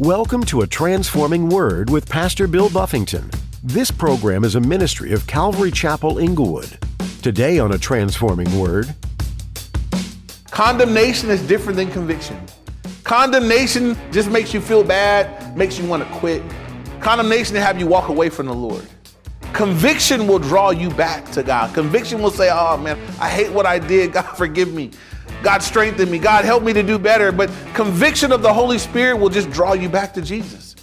Welcome to A Transforming Word with Pastor Bill Buffington. This program is a ministry of Calvary Chapel Inglewood. Today on A Transforming Word. Condemnation is different than conviction. Condemnation just makes you feel bad, makes you want to quit. Condemnation will have you walk away from the Lord. Conviction will draw you back to God. Conviction will say, oh man, I hate what I did. God forgive me. God strengthen me. God help me to do better. But conviction of the Holy Spirit will just draw you back to Jesus.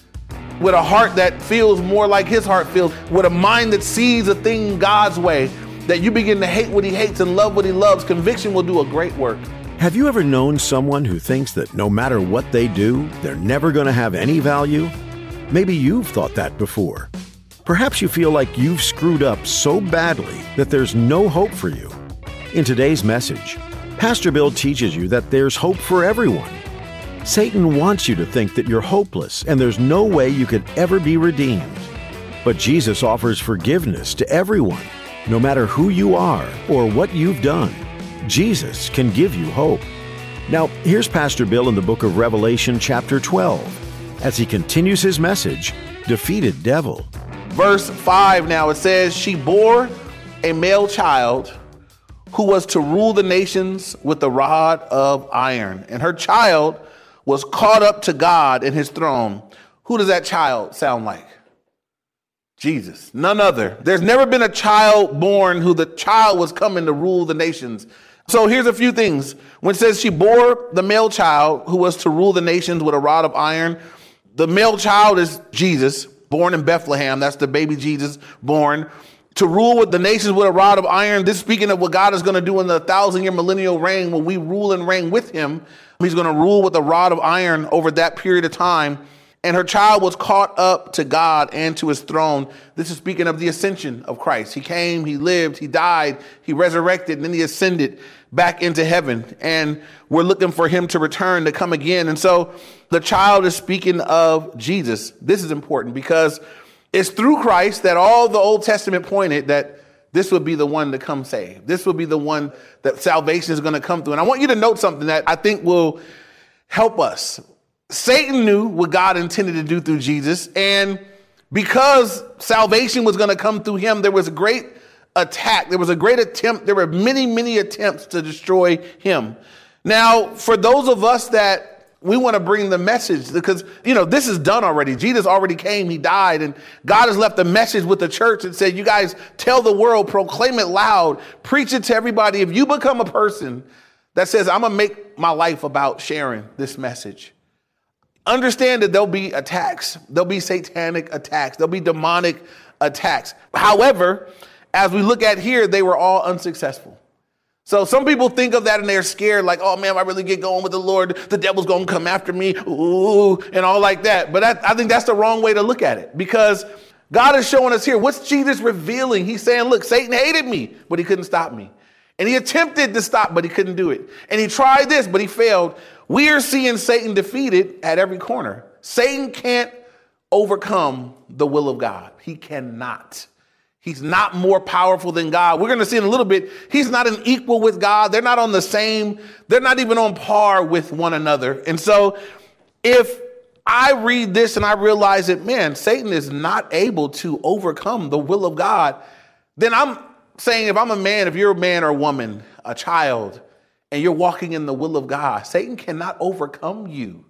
With a heart that feels more like his heart feels, with a mind that sees a thing God's way, that you begin to hate what he hates and love what he loves, conviction will do a great work. Have you ever known someone who thinks that no matter what they do, they're never going to have any value? Maybe you've thought that before. Perhaps you feel like you've screwed up so badly that there's no hope for you. In today's message, Pastor Bill teaches you that there's hope for everyone. Satan wants you to think that you're hopeless and there's no way you could ever be redeemed. But Jesus offers forgiveness to everyone, no matter who you are or what you've done. Jesus can give you hope. Now, here's Pastor Bill in the book of Revelation chapter 12 as he continues his message, Defeated Devil. Verse 5 now, it says, she bore a male child who was to rule the nations with a rod of iron. And her child was caught up to God in his throne. Who does that child sound like? Jesus, none other. There's never been a child born who the child was coming to rule the nations. So here's a few things. When it says she bore the male child who was to rule the nations with a rod of iron, the male child is Jesus, born in Bethlehem. That's the baby Jesus born to rule with the nations with a rod of iron. This speaking of what God is going to do in the 1,000-year millennial reign when we rule and reign with him. He's going to rule with a rod of iron over that period of time. And her child was caught up to God and to his throne. This is speaking of the ascension of Christ. He came, he lived, he died, he resurrected, and then he ascended back into heaven. And we're looking for him to return, to come again. And so the child is speaking of Jesus. This is important because it's through Christ that all the Old Testament pointed that this would be the one to come save. This would be the one that salvation is going to come through. And I want you to note something that I think will help us. Satan knew what God intended to do through Jesus. And because salvation was going to come through him, there was a great attack. There was a great attempt. There were many, many attempts to destroy him. Now, for those of us that we want to bring the message because, this is done already. Jesus already came. He died. And God has left a message with the church and said, you guys tell the world, proclaim it loud, preach it to everybody. If you become a person that says, I'm going to make my life about sharing this message, understand that there'll be attacks. There'll be satanic attacks. There'll be demonic attacks. However, as we look at here, they were all unsuccessful. So some people think of that and they're scared, like, oh man, if I really get going with the Lord, the devil's going to come after me, ooh, and all like that. But I think that's the wrong way to look at it because God is showing us here, what's Jesus revealing? He's saying, look, Satan hated me, but he couldn't stop me. And he attempted to stop, but he couldn't do it. And he tried this, but he failed. We are seeing Satan defeated at every corner. Satan can't overcome the will of God. He cannot. He's not more powerful than God. We're going to see in a little bit, he's not an equal with God. They're not on the same. They're not even on par with one another. And so if I read this and I realize that, man, Satan is not able to overcome the will of God, then I'm saying if I'm a man, if you're a man or a woman, a child, and you're walking in the will of God, Satan cannot overcome you.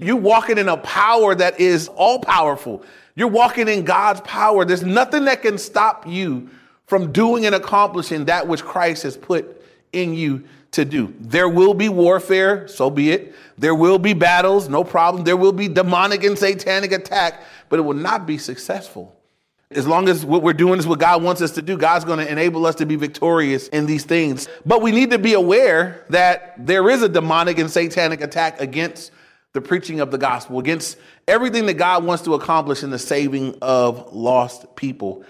You're walking in a power that is all powerful. You're walking in God's power. There's nothing that can stop you from doing and accomplishing that which Christ has put in you to do. There will be warfare, so be it. There will be battles, no problem. There will be demonic and satanic attack, but it will not be successful. As long as what we're doing is what God wants us to do, God's going to enable us to be victorious in these things. But we need to be aware that there is a demonic and satanic attack against the preaching of the gospel, against everything that God wants to accomplish in the saving of lost people.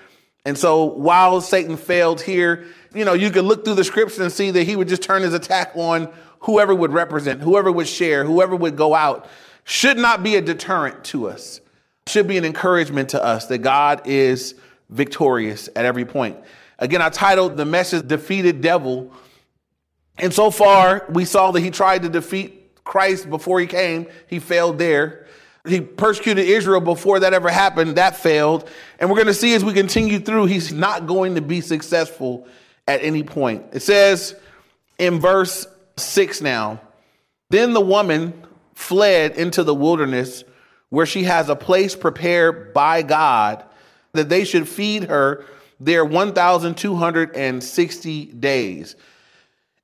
And so while Satan failed here, you could look through the scripture and see that he would just turn his attack on whoever would represent, whoever would share, whoever would go out. Should not be a deterrent to us. Should be an encouragement to us that God is victorious at every point. Again, I titled the message, Defeated Devil. And so far, we saw that he tried to defeat Christ before he came. He failed there. He persecuted Israel before that ever happened. That failed. And we're going to see as we continue through, he's not going to be successful at any point. It says in verse 6 now, then the woman fled into the wilderness where she has a place prepared by God that they should feed her there 1,260 days.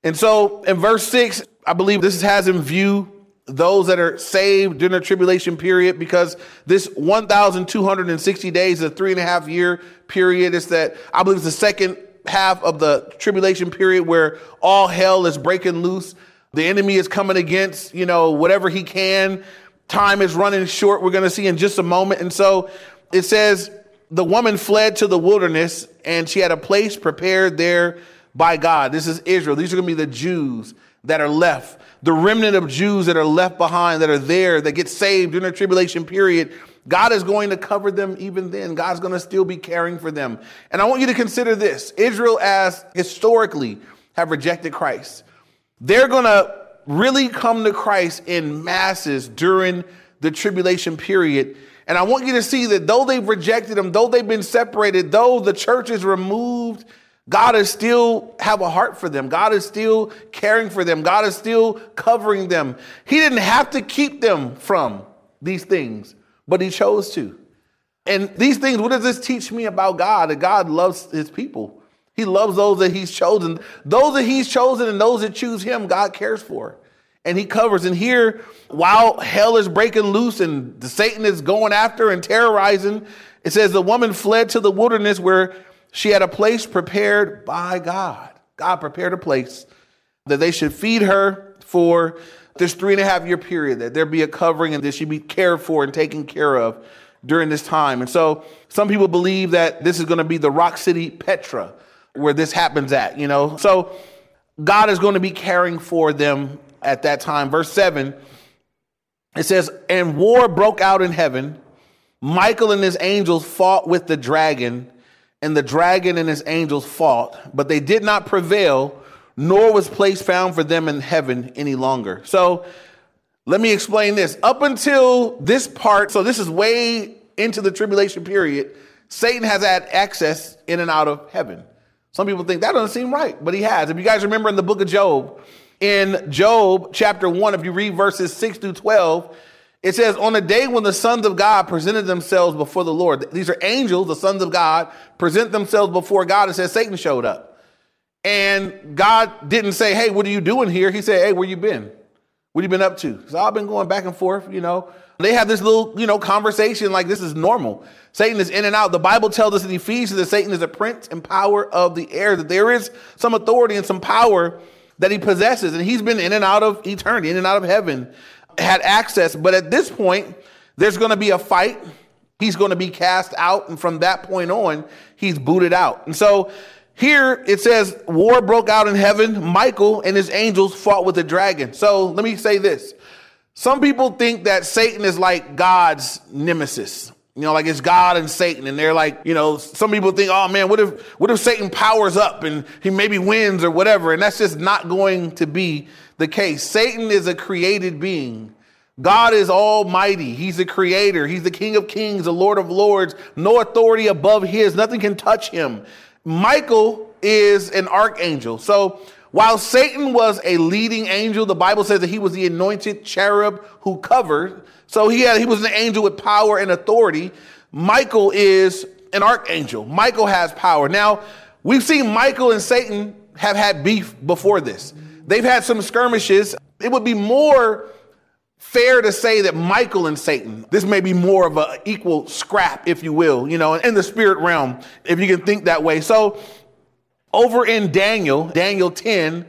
And so in verse 6, I believe this has in view those that are saved during the tribulation period, because this 1,260 days, a 3.5 year period, is that I believe it's the second half of the tribulation period where all hell is breaking loose. The enemy is coming against, whatever he can. Time is running short. We're going to see in just a moment. And so it says the woman fled to the wilderness and she had a place prepared there by God. This is Israel. These are going to be the Jews that are left. The remnant of Jews that are left behind, that are there, that get saved during the tribulation period. God is going to cover them even then. God's going to still be caring for them. And I want you to consider this. Israel, as historically, have rejected Christ. They're going to really come to Christ in masses during the tribulation period. And I want you to see that though they've rejected him, though they've been separated, though the church is removed, God is still have a heart for them. God is still caring for them. God is still covering them. He didn't have to keep them from these things, but he chose to. And these things, what does this teach me about God? That God loves his people. He loves those that he's chosen. Those that he's chosen and those that choose him, God cares for. And he covers. And here, while hell is breaking loose and Satan is going after and terrorizing, it says the woman fled to the wilderness where she had a place prepared by God. God prepared a place that they should feed her for this 3.5 year period, that there be a covering and that she be cared for and taken care of during this time. And so some people believe that this is going to be the rock city Petra where this happens at, So God is going to be caring for them at that time. Verse 7, it says, and war broke out in heaven. Michael and his angels fought with the dragon. And the dragon and his angels fought, but they did not prevail, nor was place found for them in heaven any longer. So let me explain this. Up until this part, so this is way into the tribulation period, Satan has had access in and out of heaven. Some people think that doesn't seem right, but he has. If you guys remember in the book of Job, in Job chapter 1, if you read verses 6 through 12, it says, on the day when the sons of God presented themselves before the Lord, these are angels, the sons of God, present themselves before God. It says Satan showed up. And God didn't say, hey, what are you doing here? He said, hey, where you been? What you been up to? So I've been going back and forth, They have this little, conversation like this is normal. Satan is in and out. The Bible tells us in Ephesians that Satan is a prince and power of the air, that there is some authority and some power that he possesses. And he's been in and out of eternity, in and out of heaven. Had access, but at this point, there's going to be a fight. He's going to be cast out. And from that point on, he's booted out. And so here it says war broke out in heaven. Michael and his angels fought with the dragon. So let me say this. Some people think that Satan is like God's nemesis, like it's God and Satan. And they're like, some people think, oh man, what if Satan powers up and he maybe wins or whatever? And that's just not going to be the case. Satan is a created being. God is almighty. He's the creator. He's the King of kings, the Lord of lords, no authority above his. Nothing can touch him. Michael is an archangel. So while Satan was a leading angel, the Bible says that he was the anointed cherub who covered. So he was an angel with power and authority. Michael is an archangel. Michael has power. Now, we've seen Michael and Satan have had beef before this. They've had some skirmishes. It would be more fair to say that Michael and Satan, this may be more of an equal scrap, if you will, in the spirit realm, if you can think that way. So over in Daniel 10,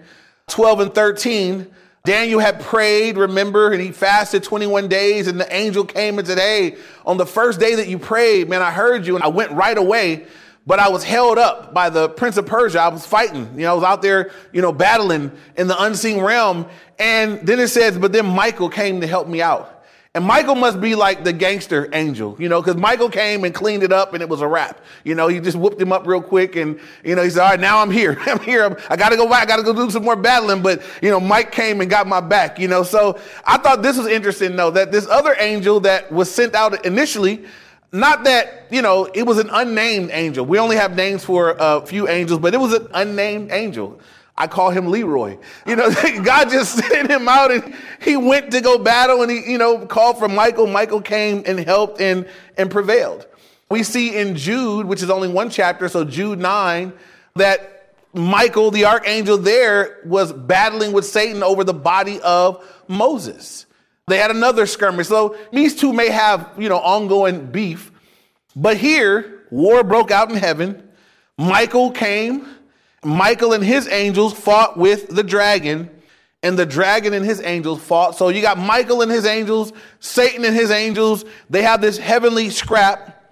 12 and 13, Daniel had prayed, remember, and he fasted 21 days. And the angel came and said, hey, on the first day that you prayed, man, I heard you and I went right away. But I was held up by the Prince of Persia. I was fighting, I was out there, battling in the unseen realm. And then it says, but then Michael came to help me out. And Michael must be like the gangster angel, you know, because Michael came and cleaned it up and it was a wrap. You know, he just whooped him up real quick. And, you know, he said, all right, now I'm here. I'm here. I got to go back. I got to go do some more battling. But, you know, Mike came and got my back, you know. So I thought this was interesting, though, that this other angel that was sent out initially, not that, you know, it was an unnamed angel. We only have names for a few angels, but it was an unnamed angel. I call him Leroy. You know, God just sent him out and he went to go battle and he, you know, called for Michael. Michael came and helped and prevailed. We see in Jude, which is only one chapter, so Jude 9, that Michael, the archangel there, was battling with Satan over the body of Moses. They had another skirmish. So these two may have, you know, ongoing beef. But here, war broke out in heaven. Michael came. Michael and his angels fought with the dragon, and the dragon and his angels fought. So you got Michael and his angels, Satan and his angels. They have this heavenly scrap.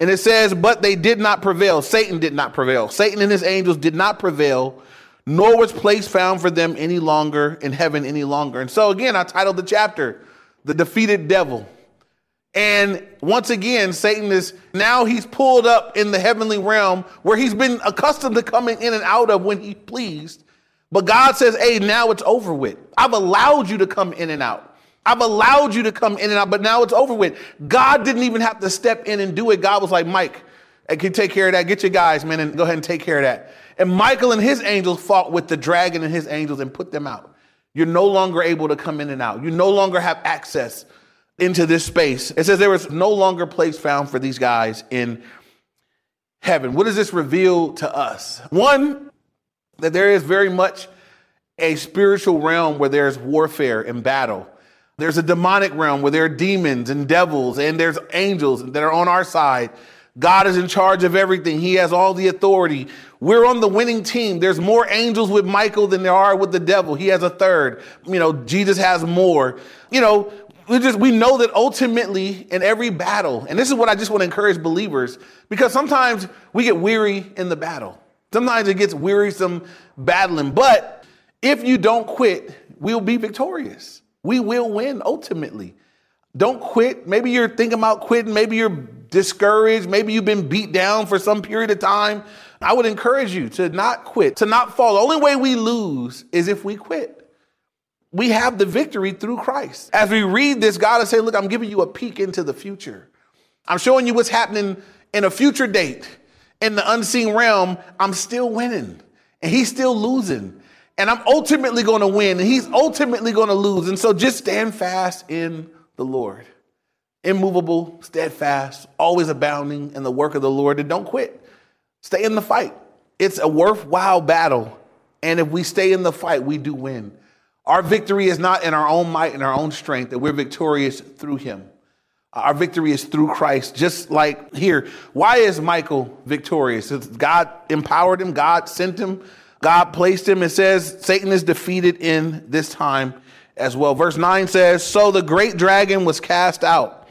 And it says, but they did not prevail. Satan did not prevail. Satan and his angels did not prevail, nor was place found for them any longer in heaven any longer. And so again, I titled the chapter, The Defeated Devil. And once again, Satan is now he's pulled up in the heavenly realm where he's been accustomed to coming in and out of when he pleased. But God says, hey, now it's over with. I've allowed you to come in and out. I've allowed you to come in and out, but now it's over with. God didn't even have to step in and do it. God was like, Mike, I can take care of that. Get your guys, man, and go ahead and take care of that. And Michael and his angels fought with the dragon and his angels and put them out. You're no longer able to come in and out. You no longer have access into this space. It says there was no longer place found for these guys in heaven. What does this reveal to us? One, that there is very much a spiritual realm where there's warfare and battle. There's a demonic realm where there are demons and devils and there's angels that are on our side. God is in charge of everything. He has all the authority. We're on the winning team. There's more angels with Michael than there are with the devil. He has a third. You know, Jesus has more. You know, we know that ultimately in every battle, and this is what I just want to encourage believers, because sometimes we get weary in the battle. Sometimes it gets wearisome battling, but if you don't quit, we'll be victorious. We will win ultimately. Don't quit. Maybe you're thinking about quitting. Maybe you're discouraged. Maybe you've been beat down for some period of time. I would encourage you to not quit, to not fall. The only way we lose is if we quit. We have the victory through Christ. As we read this, God is saying, look, I'm giving you a peek into the future. I'm showing you what's happening in a future date. In the unseen realm, I'm still winning and he's still losing. And I'm ultimately going to win and he's ultimately going to lose. And so just stand fast in the Lord. Immovable, steadfast, always abounding in the work of the Lord. And don't quit. Stay in the fight. It's a worthwhile battle. And if we stay in the fight, we do win. Our victory is not in our own might and our own strength, that we're victorious through him. Our victory is through Christ, just like here. Why is Michael victorious? God empowered him. God sent him. God placed him. It says Satan is defeated in this time as well. Verse 9 says, so the great dragon was cast out,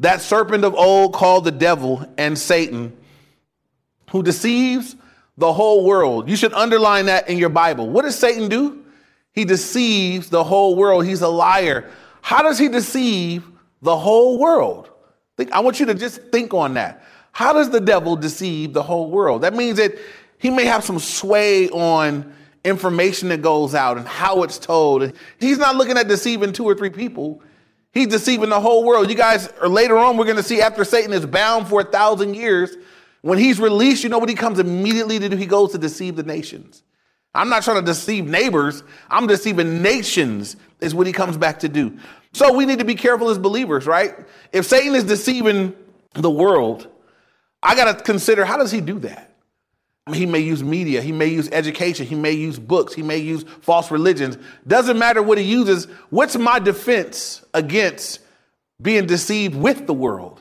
that serpent of old called the devil and Satan, who deceives the whole world. You should underline that in your Bible. What does Satan do? He deceives the whole world. He's a liar. How does he deceive the whole world? I want you to just think on that. How does the devil deceive the whole world? That means that he may have some sway on information that goes out and how it's told. He's not looking at deceiving 2 or 3 people. He's deceiving the whole world. You guys, later on, we're going to see after Satan is bound for 1,000 years, when he's released, you know what he comes immediately to do? He goes to deceive the nations. I'm not trying to deceive neighbors. I'm deceiving nations is what he comes back to do. So we need to be careful as believers, right? If Satan is deceiving the world, I got to consider, how does he do that? He may use media. He may use education. He may use books. He may use false religions. Doesn't matter what he uses. What's my defense against being deceived with the world?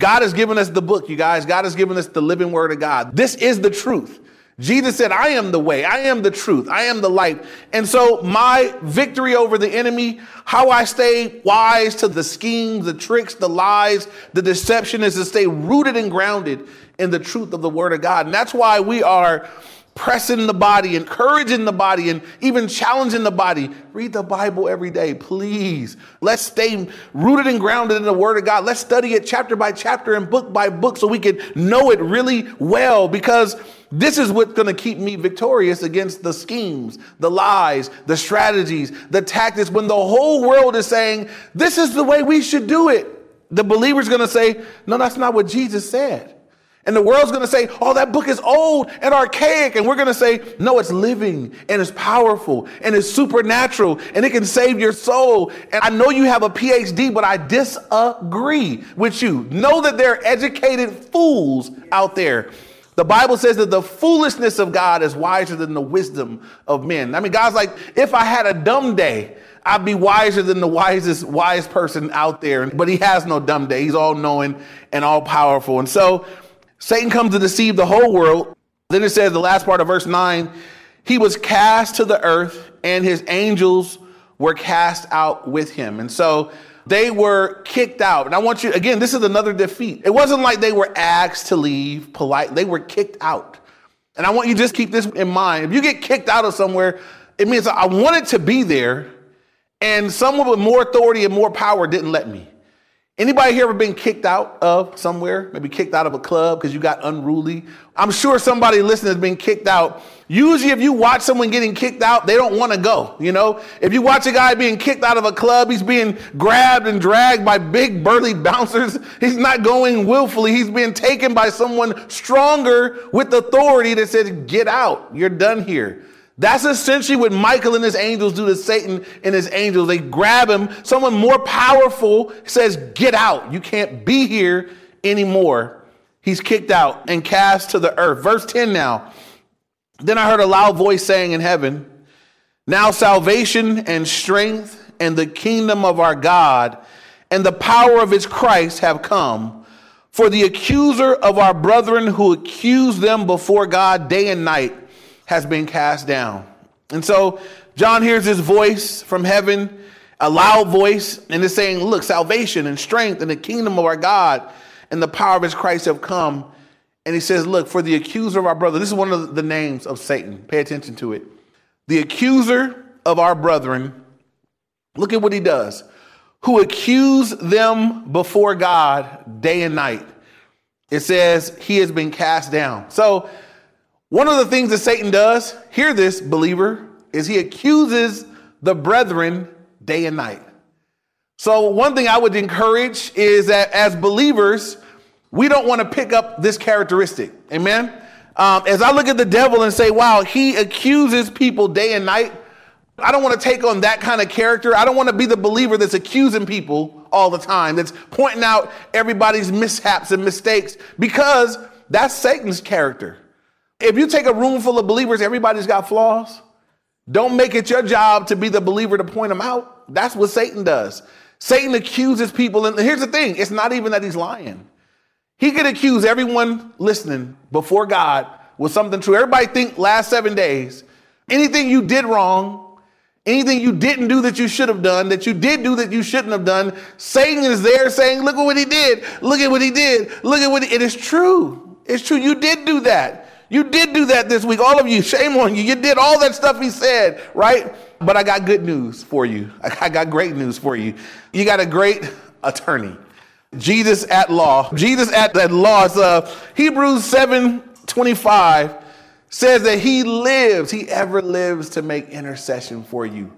God has given us the book, you guys. God has given us the living word of God. This is the truth. Jesus said, I am the way, I am the truth, I am the light. And so my victory over the enemy, how I stay wise to the schemes, the tricks, the lies, the deception, is to stay rooted and grounded in the truth of the word of God. And that's why we are pressing the body, encouraging the body, and even challenging the body. Read the Bible every day, please. Let's stay rooted and grounded in the Word of God. Let's study it chapter by chapter and book by book so we can know it really well, because this is what's going to keep me victorious against the schemes, the lies, the strategies, the tactics. When the whole world is saying, this is the way we should do it, the believer's going to say, no, that's not what Jesus said. And the world's going to say, oh, that book is old and archaic. And we're going to say, no, it's living and it's powerful and it's supernatural and it can save your soul. And I know you have a PhD, but I disagree with you. Know that there are educated fools out there. The Bible says that the foolishness of God is wiser than the wisdom of men. I mean, God's like, if I had a dumb day, I'd be wiser than the wisest, wise person out there. But he has no dumb day. He's all knowing and all powerful. And so Satan comes to deceive the whole world. Then it says the last part of verse 9, he was cast to the earth and his angels were cast out with him. And so they were kicked out. And I want you, again, this is another defeat. It wasn't like they were asked to leave politely. They were kicked out. And I want you to just keep this in mind. If you get kicked out of somewhere, it means I wanted to be there and someone with more authority and more power didn't let me. Anybody here ever been kicked out of somewhere? Maybe kicked out of a club because you got unruly? I'm sure somebody listening has been kicked out. Usually if you watch someone getting kicked out, they don't want to go. You know, if you watch a guy being kicked out of a club, he's being grabbed and dragged by big burly bouncers. He's not going willfully. He's being taken by someone stronger with authority that says, get out. You're done here. That's essentially what Michael and his angels do to Satan and his angels. They grab him. Someone more powerful says, get out. You can't be here anymore. He's kicked out and cast to the earth. Verse 10 now. Then I heard a loud voice saying in heaven, now salvation and strength and the kingdom of our God and the power of his Christ have come. For the accuser of our brethren who accused them before God day and night has been cast down. And so John hears this voice from heaven, a loud voice, and it's saying, look, salvation and strength and the kingdom of our God and the power of his Christ have come. And he says, look, for the accuser of our brother, this is one of the names of Satan. Pay attention to it. The accuser of our brethren, look at what he does, who accused them before God day and night. It says he has been cast down. So one of the things that Satan does, hear this, believer, is he accuses the brethren day and night. So one thing I would encourage is that as believers, we don't want to pick up this characteristic. Amen. As I look at the devil and say, wow, he accuses people day and night, I don't want to take on that kind of character. I don't want to be the believer that's accusing people all the time, that's pointing out everybody's mishaps and mistakes, because that's Satan's character. If you take a room full of believers, everybody's got flaws. Don't make it your job to be the believer to point them out. That's what Satan does. Satan accuses people. And here's the thing. It's not even that he's lying. He could accuse everyone listening before God with something true. Everybody think last 7 days, anything you did wrong, anything you didn't do that you should have done, that you did do that you shouldn't have done. Satan is there saying, look at what he did. Look at what he did. Look at what he did. It is true. It's true. You did do that. You did do that this week. All of you, shame on you. You did all that stuff he said, right? But I got good news for you. I got great news for you. You got a great attorney, Jesus at law. Jesus at that law. It's, Hebrews 7:25 says that he lives. He ever lives to make intercession for you.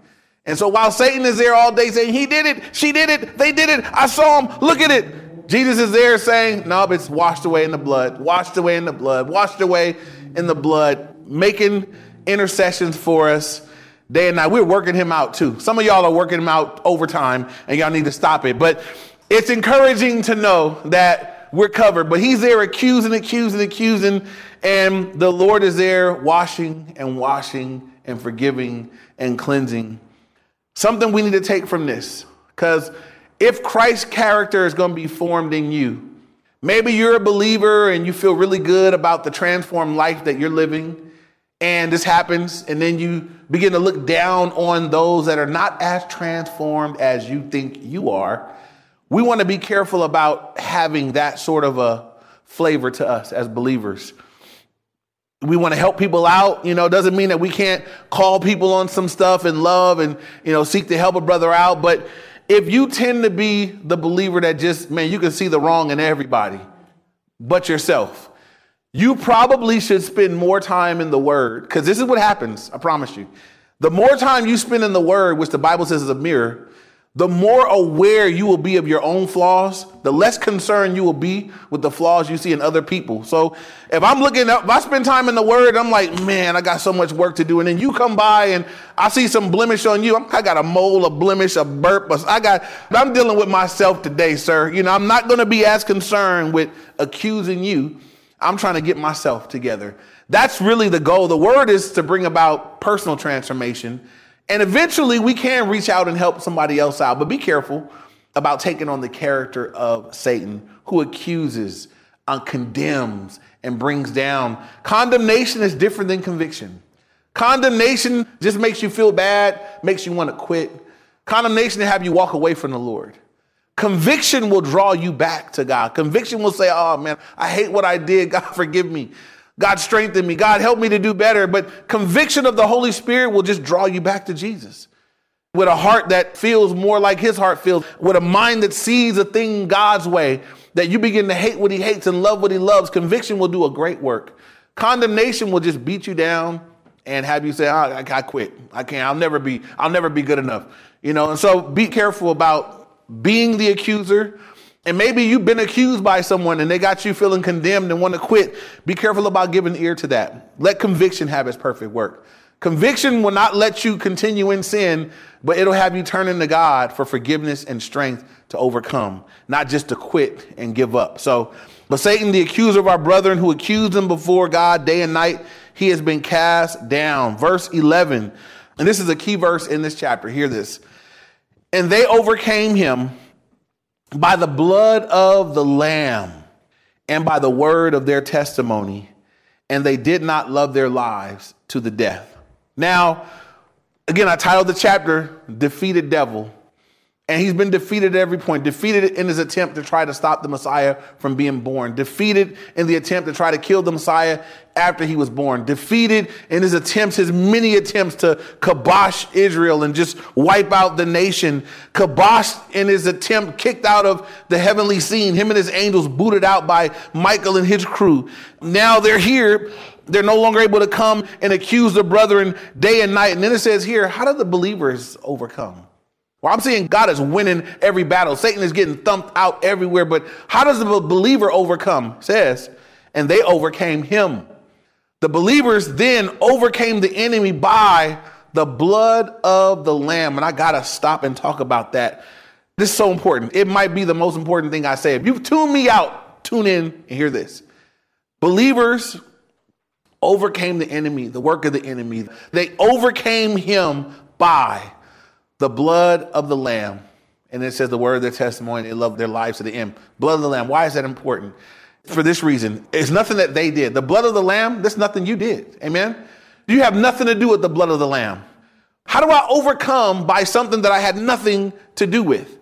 And so while Satan is there all day saying, he did it, she did it, they did it, I saw him, look at it, Jesus is there saying, no, it's washed away in the blood, washed away in the blood, washed away in the blood, making intercessions for us day and night. We're working him out too. Some of y'all are working him out overtime and y'all need to stop it. But it's encouraging to know that we're covered. But he's there accusing. And the Lord is there washing and forgiving and cleansing. Something we need to take from this, because if Christ's character is going to be formed in you, maybe you're a believer and you feel really good about the transformed life that you're living, and this happens, and then you begin to look down on those that are not as transformed as you think you are. We want to be careful about having that sort of a flavor to us as believers. We want to help people out. You know, it doesn't mean that we can't call people on some stuff and love and, you know, seek to help a brother out. But if you tend to be the believer that just, man, you can see the wrong in everybody but yourself, you probably should spend more time in the Word, because this is what happens. I promise you, the more time you spend in the Word, which the Bible says is a mirror, the more aware you will be of your own flaws, the less concerned you will be with the flaws you see in other people. So if I'm looking up, if I spend time in the Word, I'm like, man, I got so much work to do. And then you come by and I see some blemish on you. I got a mole, a blemish, a burp. I'm dealing with myself today, sir. You know, I'm not going to be as concerned with accusing you. I'm trying to get myself together. That's really the goal. The Word is to bring about personal transformation. And eventually we can reach out and help somebody else out, but be careful about taking on the character of Satan, who accuses, condemns, and brings down. Condemnation is different than conviction. Condemnation just makes you feel bad, makes you want to quit. Condemnation to have you walk away from the Lord. Conviction will draw you back to God. Conviction will say, oh man, I hate what I did. God, forgive me. God strengthened me. God helped me to do better. But conviction of the Holy Spirit will just draw you back to Jesus, with a heart that feels more like his heart feels, with a mind that sees a thing God's way, that you begin to hate what he hates and love what he loves. Conviction will do a great work. Condemnation will just beat you down and have you say, I quit. I can't. I'll never be good enough. You know, and so be careful about being the accuser. And maybe you've been accused by someone and they got you feeling condemned and want to quit. Be careful about giving ear to that. Let conviction have its perfect work. Conviction will not let you continue in sin, but it'll have you turning to God for forgiveness and strength to overcome, not just to quit and give up. So, but Satan, the accuser of our brethren, who accused them before God day and night, he has been cast down. Verse 11. And this is a key verse in this chapter. Hear this. And they overcame him by the blood of the Lamb and by the word of their testimony, and they did not love their lives to the death. Now, again, I titled the chapter Defeated Devil, and he's been defeated at every point. Defeated in his attempt to try to stop the Messiah from being born. Defeated in the attempt to try to kill the Messiah after he was born. Defeated in his attempts, his many attempts to kibosh Israel and just wipe out the nation. Kiboshed in his attempt, kicked out of the heavenly scene. Him and his angels booted out by Michael and his crew. Now they're here. They're no longer able to come and accuse the brethren day and night. And then it says here, how did the believers overcome? Well, I'm saying God is winning every battle. Satan is getting thumped out everywhere. But how does the believer overcome? It says, and they overcame him. The believers then overcame the enemy by the blood of the Lamb. And I got to stop and talk about that. This is so important. It might be the most important thing I say. If you tune me out, tune in and hear this. Believers overcame the enemy, the work of the enemy. They overcame him by the blood of the Lamb. And it says the word of their testimony. They loved their lives to the end. Blood of the Lamb. Why is that important? For this reason. It's nothing that they did. The blood of the Lamb, that's nothing you did. Amen. You have nothing to do with the blood of the Lamb. How do I overcome by something that I had nothing to do with?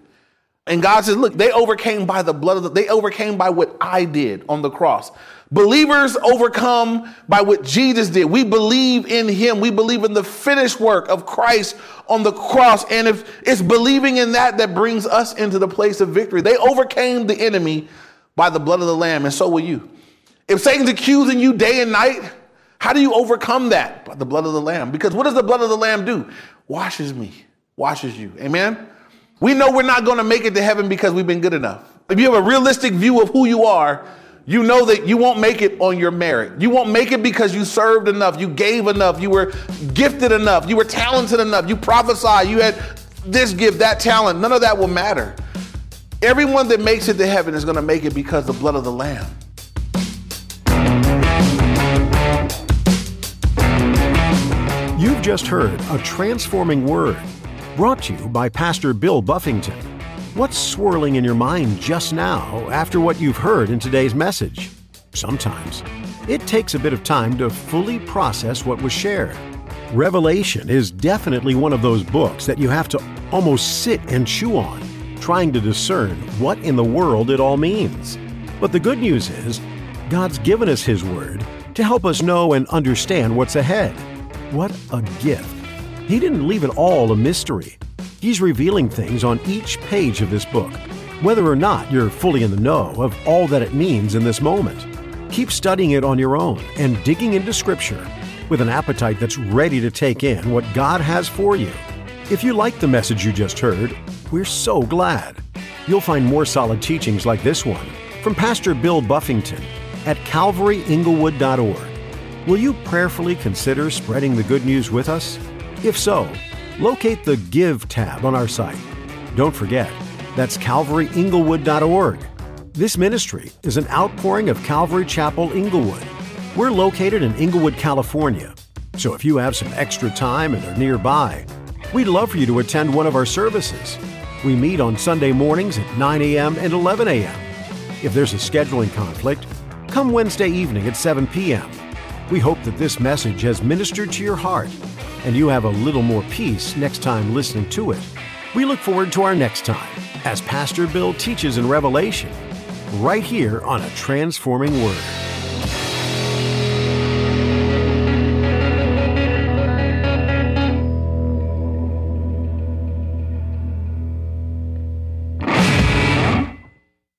And God says, look, they overcame by the blood of the, they overcame by what I did on the cross. Believers overcome by what Jesus did. We believe in him. We believe in the finished work of Christ on the cross. And if it's believing in that, that brings us into the place of victory. They overcame the enemy by the blood of the Lamb. And so will you. If Satan's accusing you day and night, how do you overcome that? By the blood of the Lamb. Because what does the blood of the Lamb do? Washes me, washes you. Amen. We know we're not going to make it to heaven because we've been good enough. If you have a realistic view of who you are, you know that you won't make it on your merit. You won't make it because you served enough, you gave enough, you were gifted enough, you were talented enough, you prophesied, you had this gift, that talent. None of that will matter. Everyone that makes it to heaven is going to make it because of the blood of the Lamb. You've just heard A Transforming Word, brought to you by Pastor Bill Buffington. What's swirling in your mind just now after what you've heard in today's message? Sometimes it takes a bit of time to fully process what was shared. Revelation is definitely one of those books that you have to almost sit and chew on, trying to discern what in the world it all means. But the good news is, God's given us His Word, to help us know and understand what's ahead. What a gift! He didn't leave it all a mystery. He's revealing things on each page of this book, whether or not you're fully in the know of all that it means in this moment. Keep studying it on your own and digging into Scripture with an appetite that's ready to take in what God has for you. If you like the message you just heard, we're so glad. You'll find more solid teachings like this one from Pastor Bill Buffington at calvaryinglewood.org. Will you prayerfully consider spreading the good news with us? If so, locate the Give tab on our site. Don't forget, that's calvaryinglewood.org. This ministry is an outpouring of Calvary Chapel Inglewood. We're located in Inglewood, California, so if you have some extra time and are nearby, we'd love for you to attend one of our services. We meet on Sunday mornings at 9 a.m. and 11 a.m. If there's a scheduling conflict, come Wednesday evening at 7 p.m. We hope that this message has ministered to your heart and you have a little more peace next time listening to it. We look forward to our next time as Pastor Bill teaches in Revelation, right here on A Transforming Word.